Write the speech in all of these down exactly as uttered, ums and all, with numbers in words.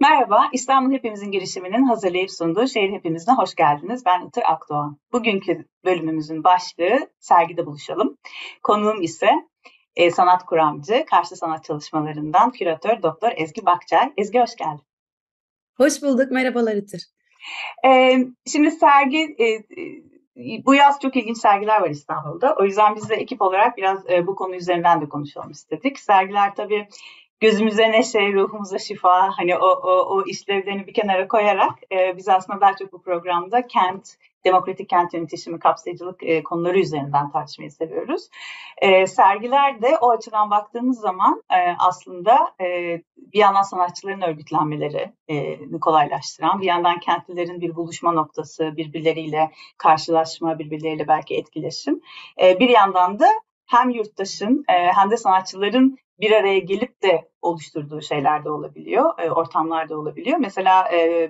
Merhaba, İstanbul Hepimizin girişiminin hazırlayıp sunduğu Şehir Hepimizine hoş geldiniz. Ben İtır Akdoğan. Bugünkü bölümümüzün başlığı Sergide Buluşalım. Konuğum ise e, sanat kuramcı, Karşı Sanat Çalışmalarından küratör Doktor Ezgi Bakçay. Ezgi hoş geldin. Hoş bulduk, merhabalar İtır. E, şimdi sergi... E, Bu yaz çok ilginç sergiler var İstanbul'da. O yüzden biz de ekip olarak biraz bu konu üzerinden de konuşalım istedik. Sergiler tabii gözümüze neşe, ruhumuza şifa, hani o, o, o işlevlerini bir kenara koyarak e, biz aslında daha çok bu programda kent, demokratik kent yönetişimi, kapsayıcılık e, konuları üzerinden tartışmayı seviyoruz. E, sergiler de o açıdan baktığımız zaman e, aslında e, bir yandan sanatçıların örgütlenmelerini kolaylaştıran, bir yandan kentlilerin bir buluşma noktası, birbirleriyle karşılaşma, birbirleriyle belki etkileşim, e, bir yandan da hem yurttaşın e, hem de sanatçıların bir araya gelip de oluşturduğu şeyler de olabiliyor, ortamlar da olabiliyor. Mesela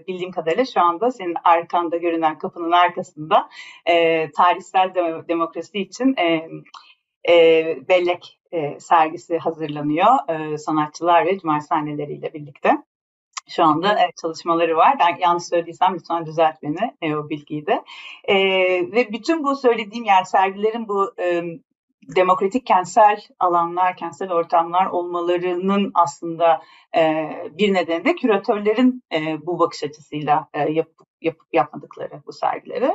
bildiğim kadarıyla şu anda senin arkanda görünen kapının arkasında tarihsel demokrasi için bellek sergisi hazırlanıyor sanatçılar ve Cumartesi Anneleri'yle birlikte. Şu anda çalışmaları var. Ben yanlış söylediysem lütfen düzelt beni o bilgiyi de. Ve bütün bu söylediğim yer sergilerin bu demokratik kentsel alanlar, kentsel ortamlar olmalarının aslında e, bir nedeni de küratörlerin e, bu bakış açısıyla e, yapıp, yapıp yapmadıkları bu sergileri.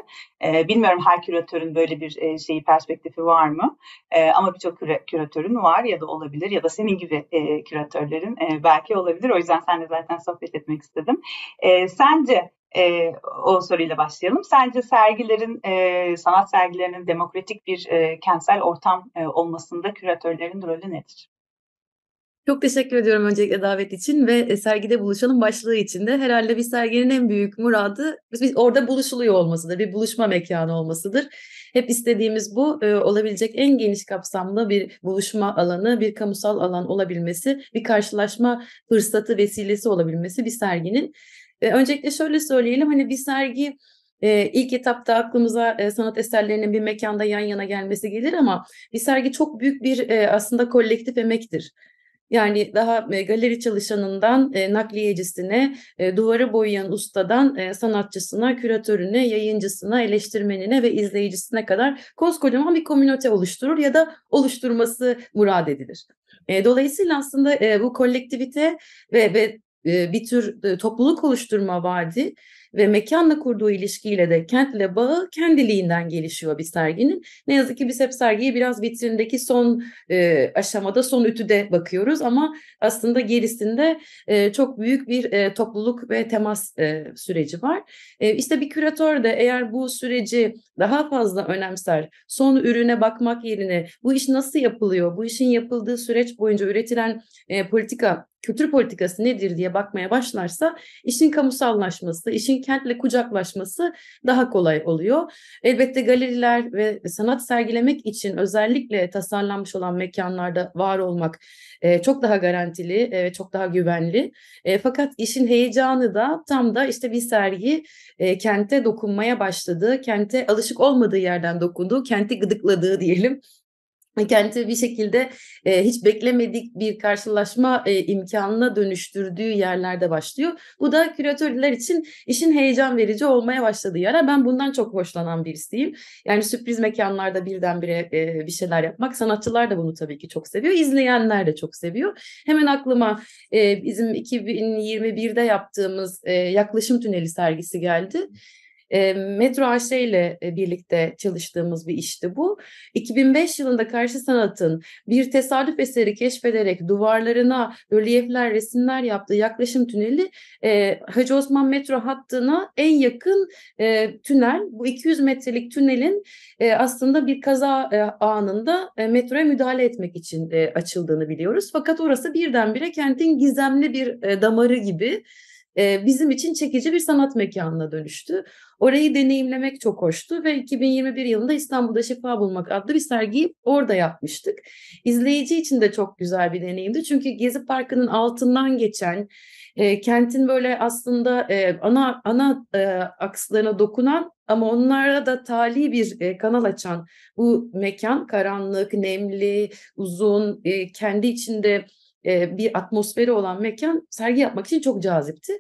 E, bilmiyorum her küratörün böyle bir e, şeyi perspektifi var mı? E, ama birçok küratörün var ya da olabilir ya da senin gibi e, küratörlerin e, belki olabilir. O yüzden seninle zaten sohbet etmek istedim. E, sence Ee, o soruyla başlayalım. Sence sergilerin, e, sanat sergilerinin demokratik bir e, kentsel ortam e, olmasında küratörlerin rolü nedir? Çok teşekkür ediyorum öncelikle davet için ve sergide buluşalım başlığı için de herhalde bir serginin en büyük muradı biz orada buluşuluyor olmasıdır, bir buluşma mekanı olmasıdır. Hep istediğimiz bu e, olabilecek en geniş kapsamlı bir buluşma alanı, bir kamusal alan olabilmesi, bir karşılaşma fırsatı vesilesi olabilmesi bir serginin. Öncelikle şöyle söyleyelim, hani bir sergi e, ilk etapta aklımıza e, sanat eserlerinin bir mekanda yan yana gelmesi gelir ama bir sergi çok büyük bir e, aslında kolektif emektir. Yani daha e, galeri çalışanından e, nakliyecisine, e, duvarı boyayan ustadan e, sanatçısına, küratörüne, yayıncısına, eleştirmenine ve izleyicisine kadar koskocaman bir komünite oluşturur ya da oluşturması murad edilir. E, dolayısıyla aslında e, bu kolektivite ve, ve bir tür topluluk oluşturma vaadi ve mekanla kurduğu ilişkiyle de kentle bağı kendiliğinden gelişiyor bir serginin. Ne yazık ki biz hep sergiyi biraz vitrindeki son e, aşamada, son ütüde bakıyoruz ama aslında gerisinde e, çok büyük bir e, topluluk ve temas e, süreci var. E, işte bir küratör de eğer bu süreci daha fazla önemser, son ürüne bakmak yerine bu iş nasıl yapılıyor, bu işin yapıldığı süreç boyunca üretilen e, politika, kültür politikası nedir diye bakmaya başlarsa işin kamusallaşması, işin kentle kucaklaşması daha kolay oluyor. Elbette galeriler ve sanat sergilemek için özellikle tasarlanmış olan mekanlarda var olmak çok daha garantili ve çok daha güvenli. Fakat işin heyecanı da tam da işte bir sergi kente dokunmaya başladığı, kente alışık olmadığı yerden dokunduğu, kenti gıdıkladığı diyelim. Kenti bir şekilde e, hiç beklemedik bir karşılaşma e, imkanına dönüştürdüğü yerlerde başlıyor. Bu da küratörler için işin heyecan verici olmaya başladığı yer. Ben bundan çok hoşlanan birisiyim. Yani sürpriz mekanlarda birdenbire e, bir şeyler yapmak. Sanatçılar da bunu tabii ki çok seviyor. İzleyenler de çok seviyor. Hemen aklıma e, bizim iki bin yirmi birde yaptığımız e, Yaklaşım Tüneli sergisi geldi. Metro A Ş ile birlikte çalıştığımız bir işti bu. iki bin beş yılında Karşı Sanat'ın bir tesadüf eseri keşfederek duvarlarına rölyefler, resimler yaptığı Yaklaşım Tüneli Hacı Osman metro hattına en yakın tünel. Bu iki yüz metrelik tünelin aslında bir kaza anında metroya müdahale etmek için açıldığını biliyoruz. Fakat orası birdenbire kentin gizemli bir damarı gibi bizim için çekici bir sanat mekanına dönüştü. Orayı deneyimlemek çok hoştu ve iki bin yirmi bir yılında İstanbul'da Şifa Bulmak adlı bir sergiyi orada yapmıştık. İzleyici için de çok güzel bir deneyimdi. Çünkü Gezi Parkı'nın altından geçen, e, kentin böyle aslında e, ana ana e, akslarına dokunan ama onlara da tali bir e, kanal açan bu mekan karanlık, nemli, uzun, e, kendi içinde e, bir atmosferi olan mekan sergi yapmak için çok cazipti.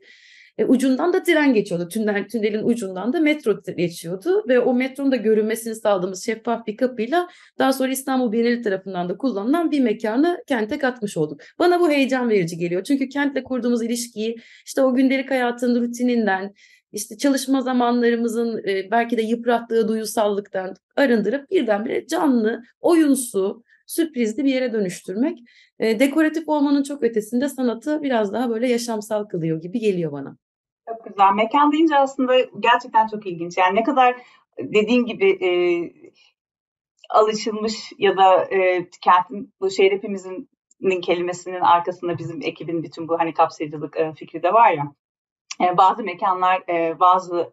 E, ucundan da tren geçiyordu. Tünel, tünelin ucundan da metro geçiyordu ve o metronun da görünmesini sağladığımız şeffaf bir kapıyla daha sonra İstanbul Belediyesi tarafından da kullanılan bir mekanı kente katmış olduk. Bana bu heyecan verici geliyor. Çünkü kentle kurduğumuz ilişkiyi işte o gündelik hayatın rutininden, İşte çalışma zamanlarımızın belki de yıprattığı duyusallıktan arındırıp birdenbire canlı, oyunsu, sürprizli bir yere dönüştürmek, dekoratif olmanın çok ötesinde sanatı biraz daha böyle yaşamsal kılıyor gibi geliyor bana. Çok güzel. Mekan deyince aslında gerçekten çok ilginç. Yani ne kadar dediğin gibi e, alışılmış ya da e, kentin, bu şehir hepimizin kelimesinin arkasında bizim ekibin bütün bu hani kapsayıcılık e, fikri de var ya. Bazı mekanlar, bazı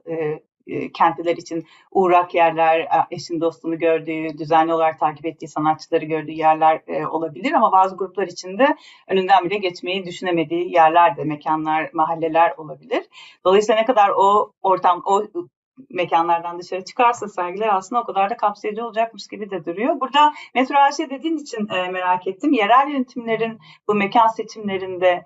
kentliler için uğrak yerler, eşin dostunu gördüğü, düzenli olarak takip ettiği sanatçıları gördüğü yerler olabilir. Ama bazı gruplar için de önünden bile geçmeyi düşünemediği yerler de, mekanlar, mahalleler olabilir. Dolayısıyla ne kadar o ortam, o mekanlardan dışarı çıkarsa sergiler aslında o kadar da kapsayıcı olacakmış gibi de duruyor. Burada Metro A Ş dediğin için merak ettim. Yerel yönetimlerin bu mekan seçimlerinde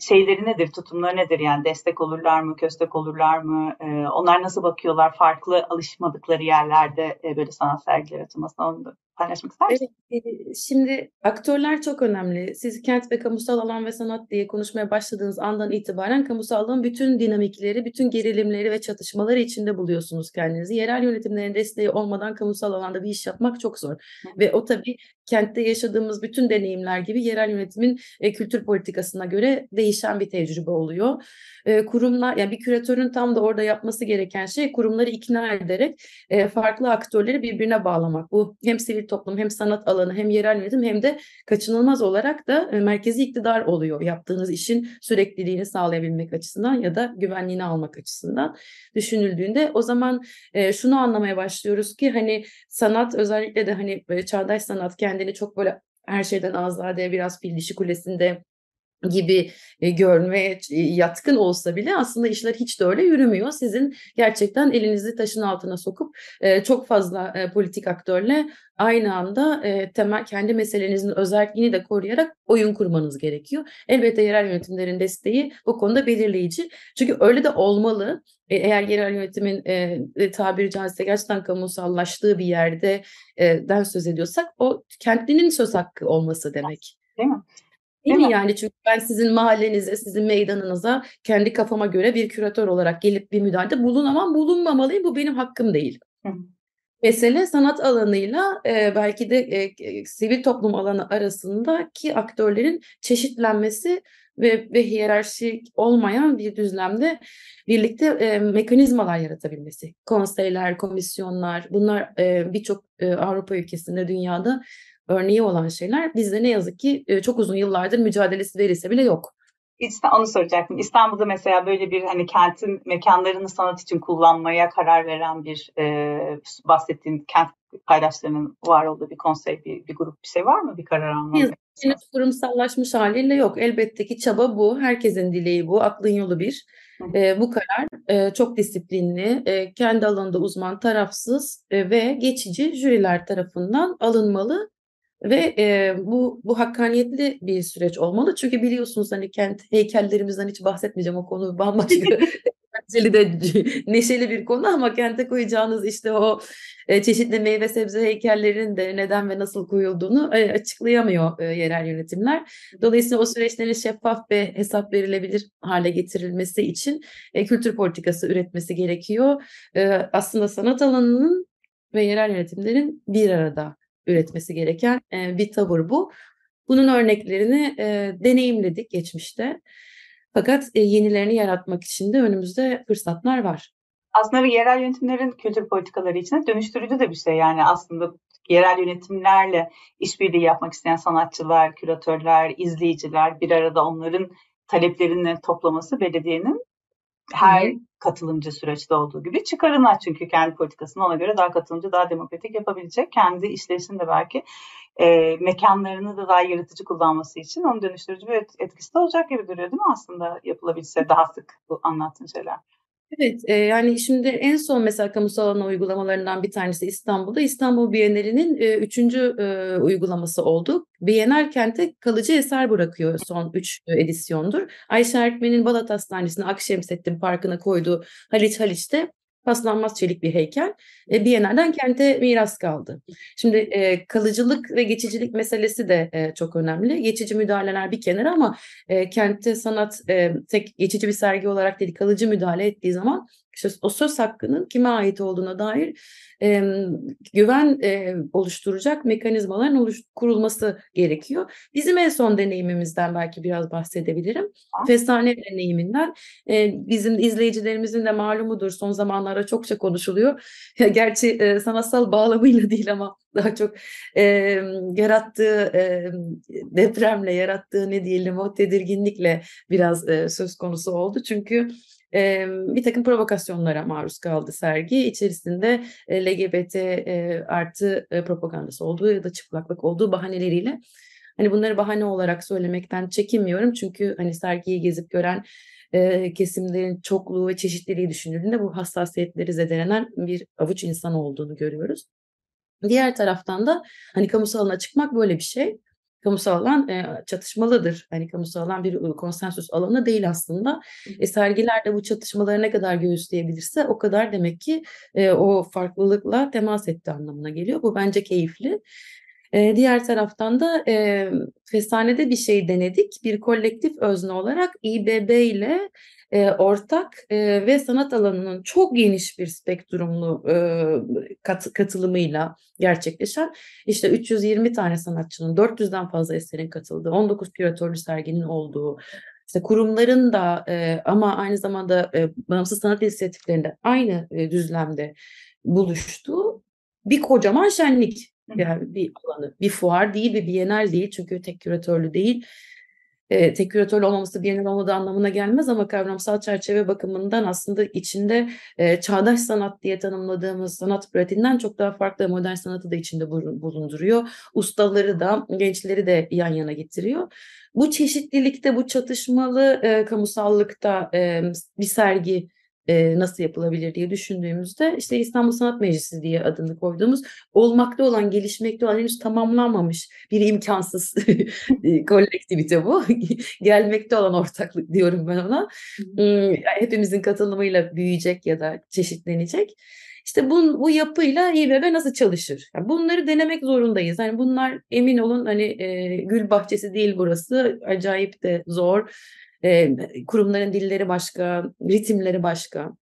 şeyleri nedir, tutumları nedir? Yani destek olurlar mı, köstek olurlar mı? Ee, onlar nasıl bakıyorlar farklı alışmadıkları yerlerde e, böyle sanat sergileri atılmasına? Onu da paylaşmak ister misin? Evet, e, şimdi aktörler çok önemli. Siz kent ve kamusal alan ve sanat diye konuşmaya başladığınız andan itibaren kamusal alanın bütün dinamikleri, bütün gerilimleri ve çatışmaları içinde buluyorsunuz kendinizi. Yerel yönetimlerin desteği olmadan kamusal alanda bir iş yapmak çok zor. Hı. Ve o tabii kentte yaşadığımız bütün deneyimler gibi yerel yönetimin e, kültür politikasına göre değişen bir tecrübe oluyor. E, kurumlar, yani bir küratörün tam da orada yapması gereken şey kurumları ikna ederek e, farklı aktörleri birbirine bağlamak. Bu hem sivil toplum, hem sanat alanı, hem yerel yönetim hem de kaçınılmaz olarak da e, merkezi iktidar oluyor. Yaptığınız işin sürekliliğini sağlayabilmek açısından ya da güvenliğini almak açısından düşünüldüğünde o zaman e, şunu anlamaya başlıyoruz ki hani sanat, özellikle de hani böyle çağdaş sanat kendini çok böyle her şeyden azade, biraz fil dişi kulesinde gibi görmeye yatkın olsa bile aslında işler hiç de öyle yürümüyor. Sizin gerçekten elinizi taşın altına sokup çok fazla politik aktörle aynı anda temel kendi meselenizin özelliğini de koruyarak oyun kurmanız gerekiyor. Elbette yerel yönetimlerin desteği bu konuda belirleyici. Çünkü öyle de olmalı. Eğer yerel yönetimin e, tabiri caizse gerçekten kamusallaştığı bir yerde e, den söz ediyorsak o kentlinin söz hakkı olması demek. Değil mi? Değil mi? Yani çünkü ben sizin mahallenize, sizin meydanınıza kendi kafama göre bir küratör olarak gelip bir müdahalede bulunamam, bulunmamalıyım. Bu benim hakkım değil. Hı. Mesele sanat alanıyla e, belki de e, e, sivil toplum alanı arasındaki aktörlerin çeşitlenmesi ve, ve hiyerarşik olmayan bir düzlemde birlikte e, mekanizmalar yaratabilmesi. Konseyler, komisyonlar, bunlar e, birçok e, Avrupa ülkesinde, dünyada örneği olan şeyler. Bizde ne yazık ki çok uzun yıllardır mücadelesi verilse bile yok. İşte onu soracaktım. İstanbul'da mesela böyle bir hani kentin mekanlarını sanat için kullanmaya karar veren bir e, bahsettiğim kent paydaşlarının var olduğu bir konsey, bir, bir grup, bir şey var mı? Bir karar anlamında? Henüz kurumsallaşmış haliyle yok. Elbette ki çaba bu. Herkesin dileği bu. Aklın yolu bir. E, bu karar e, çok disiplinli, e, kendi alanında uzman, tarafsız e, ve geçici jüriler tarafından alınmalı. Ve e, bu bu hakkaniyetli bir süreç olmalı. Çünkü biliyorsunuz hani kent heykellerimizden hiç bahsetmeyeceğim. O konu bambaşka neşeli bir konu ama kente koyacağınız işte o e, çeşitli meyve sebze heykellerinin de neden ve nasıl koyulduğunu e, açıklayamıyor e, yerel yönetimler. Dolayısıyla o süreçlerin şeffaf ve hesap verilebilir hale getirilmesi için e, kültür politikası üretmesi gerekiyor. E, aslında sanat alanının ve yerel yönetimlerin bir arada üretmesi gereken bir tavır bu. Bunun örneklerini deneyimledik geçmişte. Fakat yenilerini yaratmak için de önümüzde fırsatlar var. Aslında yerel yönetimlerin kültür politikaları için dönüştürücü de bir şey. Yani aslında yerel yönetimlerle işbirliği yapmak isteyen sanatçılar, küratörler, izleyiciler bir arada onların taleplerini toplaması belediyenin her katılımcı süreçte olduğu gibi çıkarına, çünkü kendi politikasını ona göre daha katılımcı, daha demokratik yapabilecek. Kendi işleyişini de belki e, mekanlarını da daha yaratıcı kullanması için onun dönüştürücü bir etkisi de olacak gibi duruyor değil mi aslında yapılabilse daha sık bu anlattığın şeyler? Evet, e, yani şimdi en son mesela kamusal alan uygulamalarından bir tanesi İstanbul'da İstanbul Bienali'nin e, üçüncü e, uygulaması oldu. Bienal kente kalıcı eser bırakıyor, son üç e, edisyondur. Ayşe Ertmen'in Balat Hastanesi'ne, Akşemseddin Parkı'na koyduğu Haliç Haliç'te paslanmaz çelik bir heykel. E, Bienal'den kente miras kaldı. Şimdi e, kalıcılık ve geçicilik meselesi de e, çok önemli. Geçici müdahaleler bir kenara ama e, kentte sanat e, tek geçici bir sergi olarak değil, kalıcı müdahale ettiği zaman işte o söz hakkının kime ait olduğuna dair e, güven e, oluşturacak mekanizmaların oluş- kurulması gerekiyor. Bizim en son deneyimimizden belki biraz bahsedebilirim. Feshane deneyiminden e, bizim izleyicilerimizin de malumudur, son zamanlarda çokça konuşuluyor. Gerçi e, sanatsal bağlamıyla değil ama daha çok e, yarattığı e, depremle, yarattığı ne diyelim o tedirginlikle biraz e, söz konusu oldu. Çünkü bir takım provokasyonlara maruz kaldı sergi. İçerisinde L G B T artı propagandası olduğu ya da çıplaklık olduğu bahaneleriyle. Hani bunları bahane olarak söylemekten çekinmiyorum. Çünkü hani sergiyi gezip gören kesimlerin çokluğu ve çeşitliliği düşünüldüğünde bu hassasiyetleri zedelenen bir avuç insan olduğunu görüyoruz. Diğer taraftan da hani kamusal alana çıkmak böyle bir şey. Kamusal alan e, çatışmalıdır. Hani kamusal alan bir konsensüs alanı değil aslında. E, sergiler de bu çatışmaları ne kadar göğüsleyebilirse o kadar demek ki e, o farklılıkla temas ettiği anlamına geliyor. Bu bence keyifli. E, diğer taraftan da e, Feshane'de bir şey denedik. Bir kolektif özne olarak İ B B ile e, ortak e, ve sanat alanının çok geniş bir spektrumlu e, kat, katılımıyla gerçekleşen işte üç yüz yirmi tane sanatçının dört yüzden fazla eserin katıldığı, on dokuz küratörlü serginin olduğu, işte kurumların da e, ama aynı zamanda e, bağımsız sanat inisiyatiflerinde aynı e, düzlemde buluştuğu bir kocaman şenlik. Yani bir alanı, bir fuar değil, bir bienal değil çünkü tek küratörlü değil. E, tek küratörlü olmaması bienal olmadığı anlamına gelmez ama kavramsal çerçeve bakımından aslında içinde e, çağdaş sanat diye tanımladığımız sanat pratiğinden çok daha farklı modern sanatı da içinde bulunduruyor. Ustaları da, gençleri de yan yana getiriyor. Bu çeşitlilikte, bu çatışmalı e, kamusallıkta e, bir sergi nasıl yapılabilir diye düşündüğümüzde işte İstanbul Sanat Meclisi diye adını koyduğumuz olmakta olan, gelişmekte olan, henüz tamamlanmamış bir imkansız kolektivite bu. Gelmekte olan ortaklık diyorum ben ona. Hepimizin katılımıyla büyüyecek ya da çeşitlenecek. İşte bu, bu yapıyla İ B B nasıl çalışır? Yani bunları denemek zorundayız. Yani bunlar emin olun hani e, gül bahçesi değil burası. Acayip de zor. E, kurumların dilleri başka, ritimleri başka,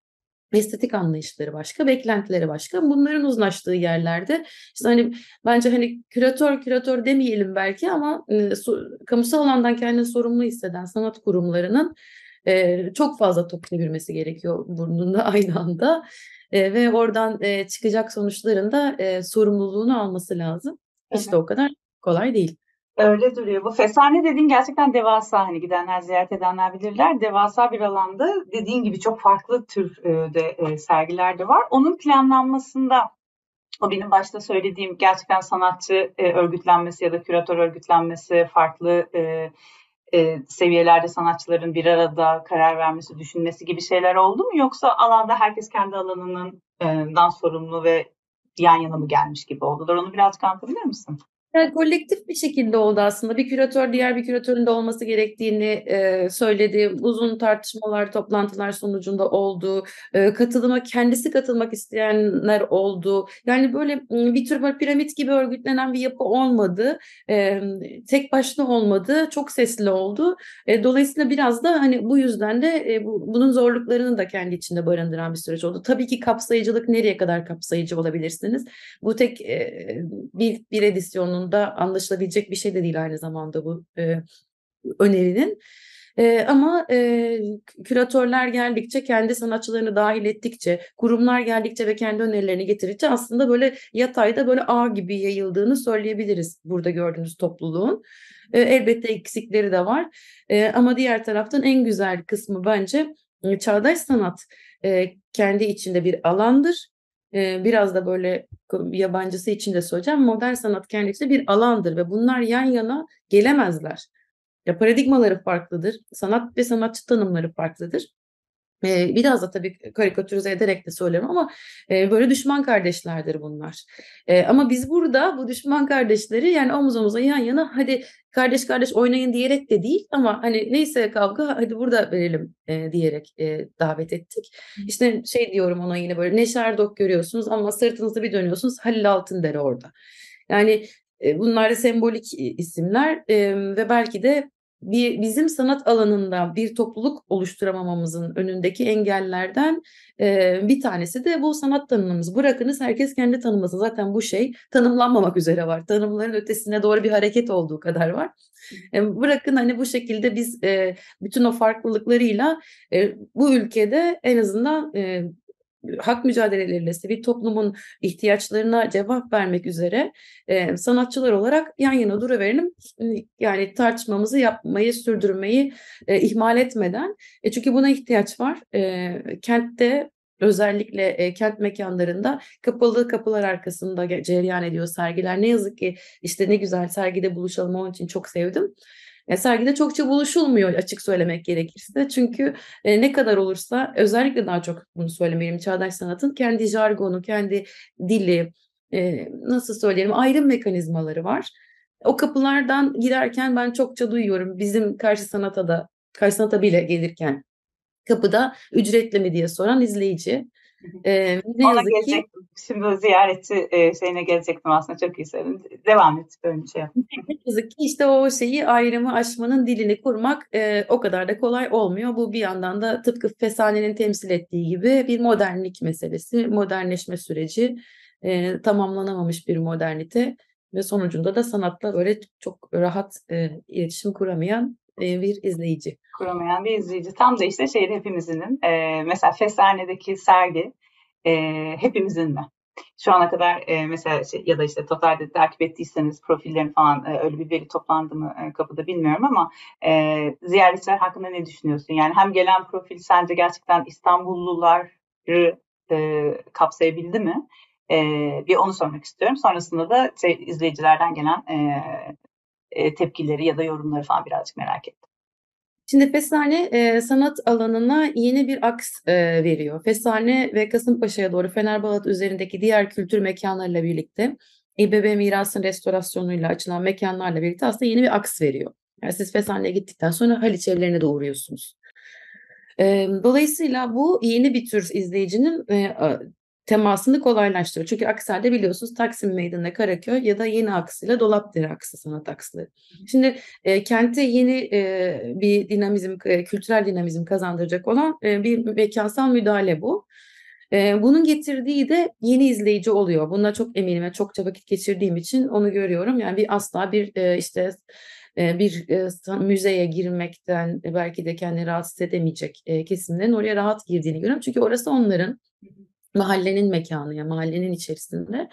estetik anlayışları başka, beklentileri başka. Bunların uzlaştığı yerlerde işte hani bence hani küratör küratör demeyelim belki ama e, so, kamusal alandan kendini sorumlu hisseden sanat kurumlarının e, çok fazla top çevirmesi gerekiyor burnunda aynı anda e, ve oradan e, çıkacak sonuçların da e, sorumluluğunu alması lazım. Hiç de o kadar kolay değil. Öyle duruyor. Bu Feshane dediğin gerçekten devasa, hani gidenler, ziyaret edenler bilirler. Devasa bir alanda dediğin gibi çok farklı tür de sergiler de var. Onun planlanmasında o benim başta söylediğim gerçekten sanatçı örgütlenmesi ya da küratör örgütlenmesi, farklı seviyelerde sanatçıların bir arada karar vermesi, düşünmesi gibi şeyler oldu mu? Yoksa alanda herkes kendi alanından sorumlu ve yan yana mı gelmiş gibi oldular? Onu birazcık anlatabilir misin? Yani kolektif bir şekilde oldu aslında. Bir küratör diğer bir küratörün de olması gerektiğini e, söyledi. Uzun tartışmalar, toplantılar sonucunda oldu. E, katılıma kendisi katılmak isteyenler oldu. Yani böyle bir tür böyle piramit gibi örgütlenen bir yapı olmadı. E, tek başına olmadı. Çok sesli oldu. E, dolayısıyla biraz da hani bu yüzden de e, bu, bunun zorluklarını da kendi içinde barındıran bir süreç oldu. Tabii ki kapsayıcılık, nereye kadar kapsayıcı olabilirsiniz? Bu tek e, bir, bir edisyonun da anlaşılabilecek bir şey de değil aynı zamanda bu e, önerinin. E, ama e, küratörler geldikçe, kendi sanatçılarını dahil ettikçe, kurumlar geldikçe ve kendi önerilerini getirdikçe aslında böyle yatayda böyle ağ gibi yayıldığını söyleyebiliriz burada gördüğünüz topluluğun. E, elbette eksikleri de var e, ama diğer taraftan en güzel kısmı bence e, çağdaş sanat e, kendi içinde bir alandır. Biraz da böyle yabancısı için de söyleyeceğim. Modern sanat kendisi bir alandır ve bunlar yan yana gelemezler. Ya paradigmaları farklıdır. Sanat ve sanatçı tanımları farklıdır. E, biraz da tabii karikatürize ederek de söylüyorum ama e, böyle düşman kardeşlerdir bunlar. E, ama biz burada bu düşman kardeşleri yani omuz omuza yan yana hadi kardeş kardeş oynayın diyerek de değil ama hani neyse kavga hadi burada verelim e, diyerek e, davet ettik. İşte şey diyorum ona yine böyle Neşe Ardok görüyorsunuz ama sırtınızı bir dönüyorsunuz Halil Altındere orada. Yani e, bunlar da sembolik isimler e, ve belki de Bir, bizim sanat alanında bir topluluk oluşturamamamızın önündeki engellerden e, bir tanesi de bu sanat tanımımız. Bırakınız herkes kendi tanımlasın. Zaten bu şey tanımlanmamak üzere var. Tanımların ötesine doğru bir hareket olduğu kadar var. E, bırakın hani bu şekilde biz e, bütün o farklılıklarıyla e, bu ülkede en azından e, hak mücadeleleriyle bir toplumun ihtiyaçlarına cevap vermek üzere e, sanatçılar olarak yan yana duruverelim. Yani tartışmamızı yapmayı, sürdürmeyi e, ihmal etmeden. E, çünkü buna ihtiyaç var. E, kentte özellikle e, kent mekanlarında kapalı kapılar arkasında cereyan ediyor sergiler. Ne yazık ki işte ne güzel sergide buluşalım onun için çok sevdim. Yani sergide çokça buluşulmuyor açık söylemek gerekirse. Çünkü e, ne kadar olursa özellikle daha çok bunu söylemeyelim. Çağdaş sanatın kendi jargonu, kendi dili, e, nasıl söyleyelim ayrım mekanizmaları var. O kapılardan girerken ben çokça duyuyorum. Bizim Karşı Sanat'a da, Karşı Sanat'a bile gelirken kapıda ücretli mi diye soran izleyici. Ee, ne ona gelecektim. Ki, Şimdi o ziyareti e, şeyine gelecektim aslında çok iyi söyledin. Devam et böyle bir şey yapayım. Ne yazık ki işte o şeyi ayrımı aşmanın dilini kurmak e, o kadar da kolay olmuyor. Bu bir yandan da tıpkı Feshane'nin temsil ettiği gibi bir modernlik meselesi, modernleşme süreci, e, tamamlanamamış bir modernite ve sonucunda da sanatla böyle çok rahat e, iletişim kuramayan bir izleyici. Kuramayan bir izleyici. Tam da işte şehir hepimizinin. E, mesela Feshane'deki sergi e, hepimizin mi? Şu ana kadar e, mesela şey, ya da işte totalde takip ettiyseniz profillerin falan e, öyle bir veri toplandı mı e, kapıda bilmiyorum ama e, ziyaretçiler hakkında ne düşünüyorsun? Yani hem gelen profil sence gerçekten İstanbulluları e, kapsayabildi mi? E, bir onu sormak istiyorum. Sonrasında da şey, izleyicilerden gelen e, tepkileri ya da yorumları falan birazcık merak ettim. Şimdi Feshane e, sanat alanına yeni bir aks e, veriyor. Feshane ve Kasımpaşa'ya doğru Fenerbahçe üzerindeki diğer kültür mekanlarıyla birlikte İ B B mirasının restorasyonuyla açılan mekanlarla birlikte aslında yeni bir aks veriyor. Yani siz Feshane'ye gittikten sonra Haliç evlerine de uğruyorsunuz. E, dolayısıyla bu yeni bir tür izleyicinin e, temasını kolaylaştırıyor. Çünkü Aksel'de biliyorsunuz Taksim Meydanı, Karaköy ya da yeni aksıyla Dolapdere aksı sanat aksıları. Şimdi e, kente yeni e, bir dinamizm, e, kültürel dinamizm kazandıracak olan e, bir mekansal müdahale bu. E, bunun getirdiği de yeni izleyici oluyor. Buna çok eminim ve çokça vakit geçirdiğim için onu görüyorum. Yani bir asla bir e, işte e, bir e, müzeye girmekten e, belki de kendini rahatsız edemeyecek e, kesimlerin oraya rahat girdiğini görüyorum. Çünkü orası onların mahallenin mekanı ya mahallenin içerisinde.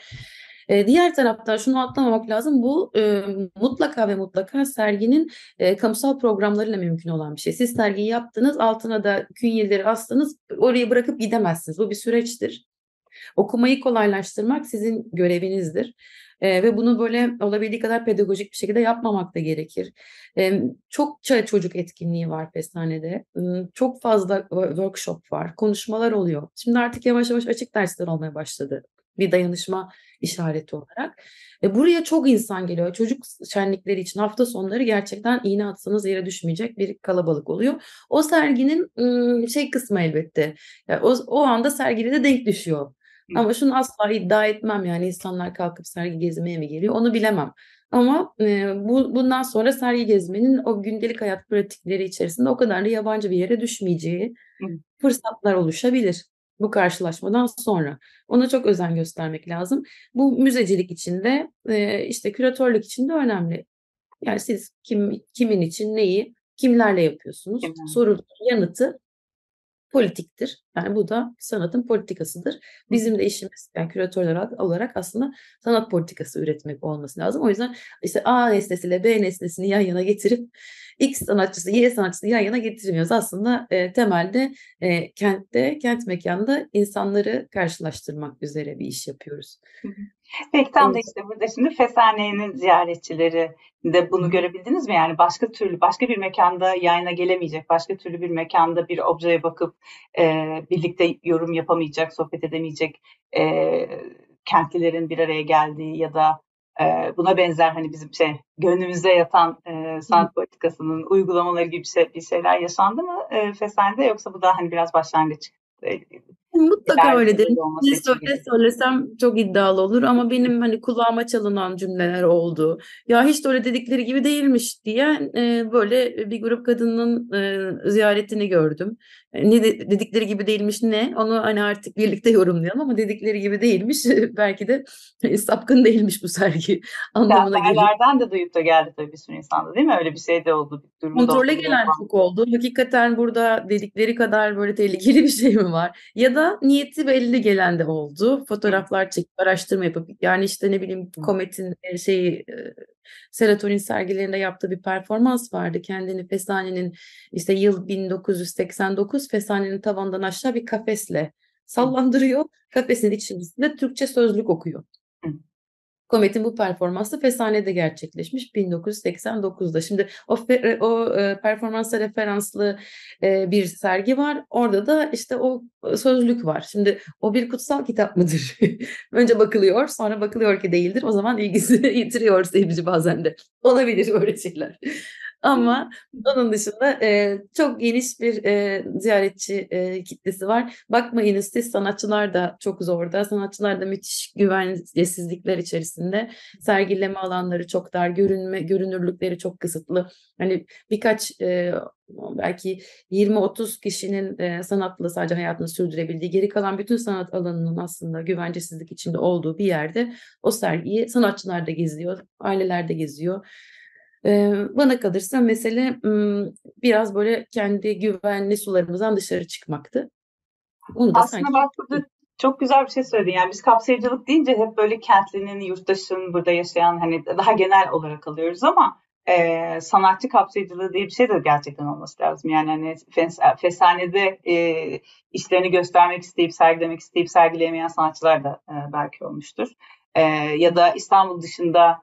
Ee, diğer taraftan şunu atlamamak lazım. Bu e, mutlaka ve mutlaka serginin e, kamusal programlarıyla mümkün olan bir şey. Siz sergiyi yaptınız, altına da künyeleri astınız, orayı bırakıp gidemezsiniz. Bu bir süreçtir. Okumayı kolaylaştırmak sizin görevinizdir. E, ve bunu böyle olabildiği kadar pedagojik bir şekilde yapmamak da gerekir. E, çokça çocuk etkinliği var Feshane'de. E, çok fazla workshop var, konuşmalar oluyor. Şimdi artık yavaş yavaş açık dersler olmaya başladı. Bir dayanışma işareti olarak. E, buraya çok insan geliyor. Çocuk şenlikleri için hafta sonları gerçekten iğne atsanız yere düşmeyecek bir kalabalık oluyor. O serginin ıı, şey kısmı elbette. Yani o, o anda sergide de denk düşüyor. Ama şunu asla iddia etmem yani insanlar kalkıp sergi gezmeye mi geliyor onu bilemem. Ama e, bu, bundan sonra sergi gezmenin o gündelik hayat pratikleri içerisinde o kadar da yabancı bir yere düşmeyeceği fırsatlar oluşabilir bu karşılaşmadan sonra. Ona çok özen göstermek lazım. Bu müzecilik için de e, işte küratörlük için de önemli. Yani siz kim kimin için neyi kimlerle yapıyorsunuz? Sorunun yanıtı politiktir. Yani bu da sanatın politikasıdır. Bizim de işimiz, yani küratörler olarak aslında sanat politikası üretmek olması lazım. O yüzden işte A nesnesiyle B nesnesini yan yana getirip X sanatçısı, Y sanatçısını yan yana getirmiyoruz. Aslında e, temelde e, kentte, kent mekanda insanları karşılaştırmak üzere bir iş yapıyoruz. Peki tam evet. da işte burada şimdi Feshane'nin ziyaretçileri de bunu görebildiniz mi? Yani başka türlü, başka bir mekanda yayına gelemeyecek, başka türlü bir mekanda bir objeye bakıp e, birlikte yorum yapamayacak, sohbet edemeyecek e, kentlilerin bir araya geldiği ya da buna benzer hani bizim şey gönlümüzde yatan e, sanat Hı. politikasının uygulamaları gibi bir şeyler yaşandı mı e, Feshane'de, yoksa bu da hani biraz başlangıç? E, Mutlaka öyledir. Ne söyle, söylesem çok iddialı olur ama benim hani kulağıma çalınan cümleler oldu. Ya hiç de öyle dedikleri gibi değilmiş diye e, böyle bir grup kadının e, ziyaretini gördüm. E, ne de, dedikleri gibi değilmiş ne? Onu hani artık birlikte yorumlayalım ama dedikleri gibi değilmiş. Belki de e, sapkın değilmiş bu sergi anlamına geliyor. Haberlerden de duyup da geldi tabii bir sürü insanda, değil mi? Öyle bir şey de oldu. Kontrole gelen çok oldu. Hakikaten burada dedikleri kadar böyle tehlikeli bir şey mi var? Ya da niyeti belli gelen de oldu. Fotoğraflar çekip araştırma yapıp, yani işte ne bileyim Komet'in şeyi Serotonin sergilerinde yaptığı bir performans vardı. Kendini Feshane'nin işte yıl bin dokuz yüz seksen dokuz Feshane'nin tavandan aşağı bir kafesle sallandırıyor. Kafesin içinde Türkçe sözlük okuyor. Komet'in bu performansı Feshane'de gerçekleşmiş bin dokuz yüz seksen dokuzda. Şimdi o, fe, o e, performansa referanslı e, bir sergi var. Orada da işte o sözlük var. Şimdi o bir kutsal kitap mıdır? Önce bakılıyor, sonra bakılıyor ki değildir. O zaman ilgisini yitiriyor seyirci bazen de. Olabilir böyle şeyler. Ama onun dışında e, çok geniş bir e, ziyaretçi e, kitlesi var. Bakmayınız siz, sanatçılar da çok zorda. Sanatçılar da müthiş güvencesizlikler içerisinde. Sergileme alanları çok dar, görünme, görünürlükleri çok kısıtlı. Hani birkaç e, belki yirmi otuz kişinin e, sanatla sadece hayatını sürdürebildiği, geri kalan bütün sanat alanının aslında güvencesizlik içinde olduğu bir yerde o sergiyi sanatçılar da geziyor, aileler de geziyor. Bana kalırsa mesele biraz böyle kendi güvenli sularımızdan dışarı çıkmaktı. Onu da aslında sanki... bak burada çok güzel bir şey söyledin. Yani biz kapsayıcılık deyince hep böyle kentlinin, yurttaşın, burada yaşayan hani daha genel olarak alıyoruz ama e, sanatçı kapsayıcılığı diye bir şey de gerçekten olması lazım. Yani hani Feshane'de e, işlerini göstermek isteyip sergilemek isteyip sergileyemeyen sanatçılar da e, belki olmuştur. E, ya da İstanbul dışında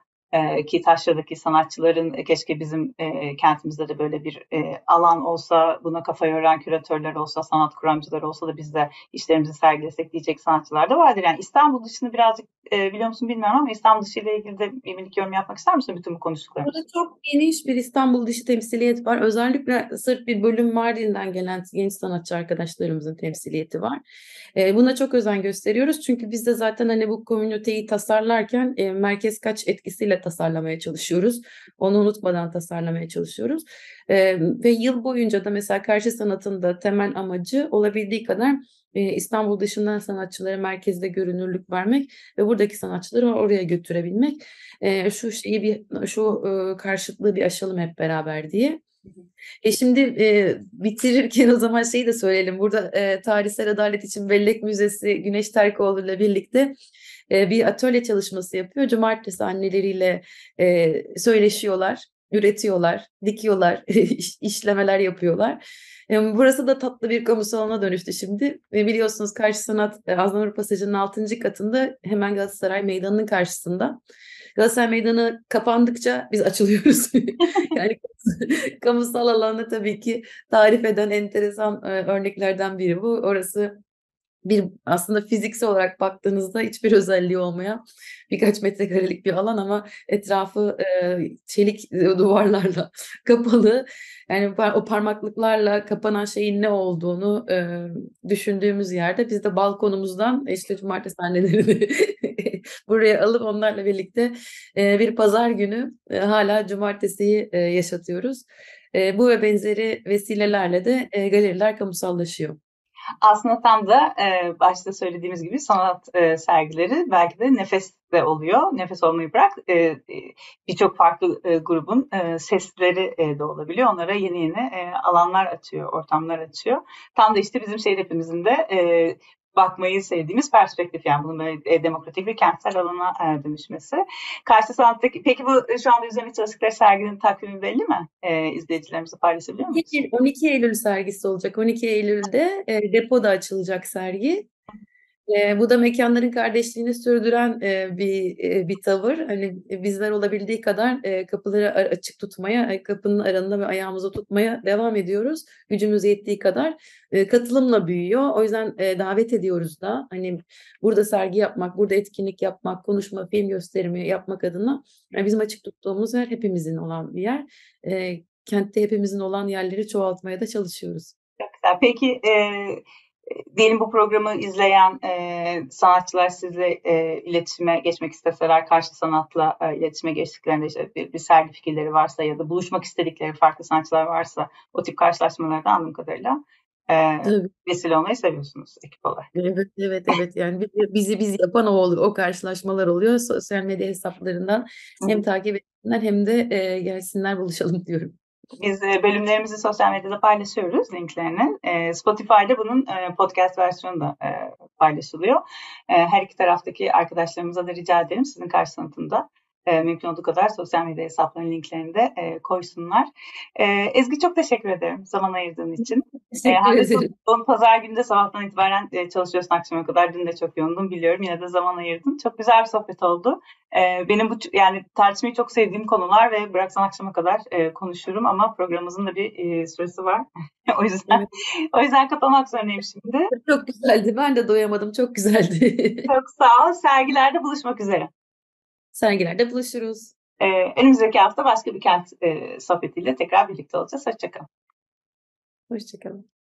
ki taşradaki sanatçıların keşke bizim e, kentimizde de böyle bir e, alan olsa, buna kafa yoran küratörler olsa, sanat kuramcıları olsa da biz de işlerimizi sergilesek diyecek sanatçılar da vardır. Yani İstanbul dışını birazcık e, biliyor musun bilmiyorum ama İstanbul dışı ile ilgili de minik yorum yapmak ister misin bütün bu konuştuklarımız? Burada çok geniş bir İstanbul dışı temsiliyet var. Özellikle sırf bir bölüm Mardin'den gelen genç sanatçı arkadaşlarımızın temsiliyeti var. E, buna çok özen gösteriyoruz çünkü biz de zaten hani bu komüniteyi tasarlarken e, merkez kaç etkisiyle tasarlamaya çalışıyoruz. Onu unutmadan tasarlamaya çalışıyoruz. Ee, ve yıl boyunca da mesela Karşı Sanat'ın da temel amacı olabildiği kadar e, İstanbul dışından sanatçılara merkezde görünürlük vermek ve buradaki sanatçıları oraya götürebilmek. E, şu şeyi bir şu e, karşıtlığı bir aşalım hep beraber diye. E şimdi e, bitirirken o zaman şeyi de söyleyelim. Burada e, Tarihsel Adalet İçin Bellek Müzesi Güneş Terkoğlu ile birlikte e, bir atölye çalışması yapıyor. Cumartesi anneleriyle e, söyleşiyorlar, üretiyorlar, dikiyorlar, iş, işlemeler yapıyorlar. E, burası da tatlı bir kamu salonuna dönüştü şimdi. E, biliyorsunuz Karşı Sanat e, Aznavur Pasajı'nın altıncı katında, hemen Galatasaray Meydanı'nın karşısında. Galatasaray Meydanı kapandıkça biz açılıyoruz. Yani kamusal alanda tabii ki tarif eden enteresan e, örneklerden biri bu. Orası bir aslında fiziksel olarak baktığınızda hiçbir özelliği olmayan birkaç metrekarelik bir alan ama etrafı e, çelik duvarlarla kapalı. Yani o parmaklıklarla kapanan şeyin ne olduğunu e, düşündüğümüz yerde biz de balkonumuzdan işte Cumartesi Annelerini buraya alıp onlarla birlikte e, bir pazar günü e, hala cumartesiyi e, yaşatıyoruz. E, bu ve benzeri vesilelerle de e, galeriler kamusallaşıyor. Aslında tam da e, başta söylediğimiz gibi sanat e, sergileri belki de nefes de oluyor. Nefes olmayı bırak. E, Birçok farklı e, grubun e, sesleri e, de olabiliyor. Onlara yeni yeni e, alanlar açıyor, ortamlar açıyor. Tam da işte bizim Şehir Hepimizin de e, bakmayı sevdiğimiz perspektif, yani bunun böyle demokratik bir kentsel alana dönüşmesi. Karşı Sanat'taki, peki bu şu anda üzerine çalıştıkları serginin takvimi belli mi? E, izleyicilerimize paylaşabiliyor musunuz? on iki Eylül sergisi olacak. on iki Eylül'de e, depoda açılacak sergi. E, bu da mekanların kardeşliğini sürdüren e, bir e, bir tavır. Hani bizler olabildiği kadar e, kapıları açık tutmaya, kapının aralığında ve ayağımızı tutmaya devam ediyoruz. Gücümüz yettiği kadar e, katılımla büyüyor. O yüzden e, davet ediyoruz da. Hani burada sergi yapmak, burada etkinlik yapmak, konuşma, film gösterimi yapmak adına yani bizim açık tuttuğumuz yer hepimizin olan bir yer. E, kentte hepimizin olan yerleri çoğaltmaya da çalışıyoruz. Çok güzel. Peki e... diyelim bu programı izleyen e, sanatçılar sizle e, iletişime geçmek isteseler, Karşı Sanat'la e, iletişime geçtiklerinde işte bir, bir sergi fikirleri varsa ya da buluşmak istedikleri farklı sanatçılar varsa o tip karşılaşmalarda anladığım kadarıyla e, evet. vesile olmayı seviyorsunuz ekip olarak. Evet, evet, evet. Yani bizi biz yapan o oluyor, o karşılaşmalar oluyor. Sosyal medya hesaplarından hem takip etsinler hem de e, gelsinler buluşalım diyorum. Biz bölümlerimizi sosyal medyada paylaşıyoruz, linklerini. Spotify'da bunun podcast versiyonu da paylaşılıyor. Her iki taraftaki arkadaşlarımıza da rica ederim sizin Karşı Sanat'ında mümkün olduğu kadar sosyal medya hesaplarının linklerini de koysunlar. Ezgi, çok teşekkür ederim zaman ayırdığın için. Teşekkür ederim. Son pazar günü de sabahtan itibaren çalışıyorsun akşama kadar. Dün de çok yoğundum biliyorum. Yine de zaman ayırdın. Çok güzel bir sohbet oldu. Benim bu yani tartışmayı çok sevdiğim konular ve bıraksan akşama kadar konuşurum ama programımızın da bir süresi var. o yüzden evet. o yüzden kapamak zorundayım şimdi. Çok güzeldi. Ben de doyamadım. Çok güzeldi. Çok sağ ol. Sergilerde buluşmak üzere. Sergilerde buluşuruz. Ee, önümüzdeki hafta başka bir kent e, sohbetiyle tekrar birlikte olacağız. Hoşçakalın. Hoşçakalın.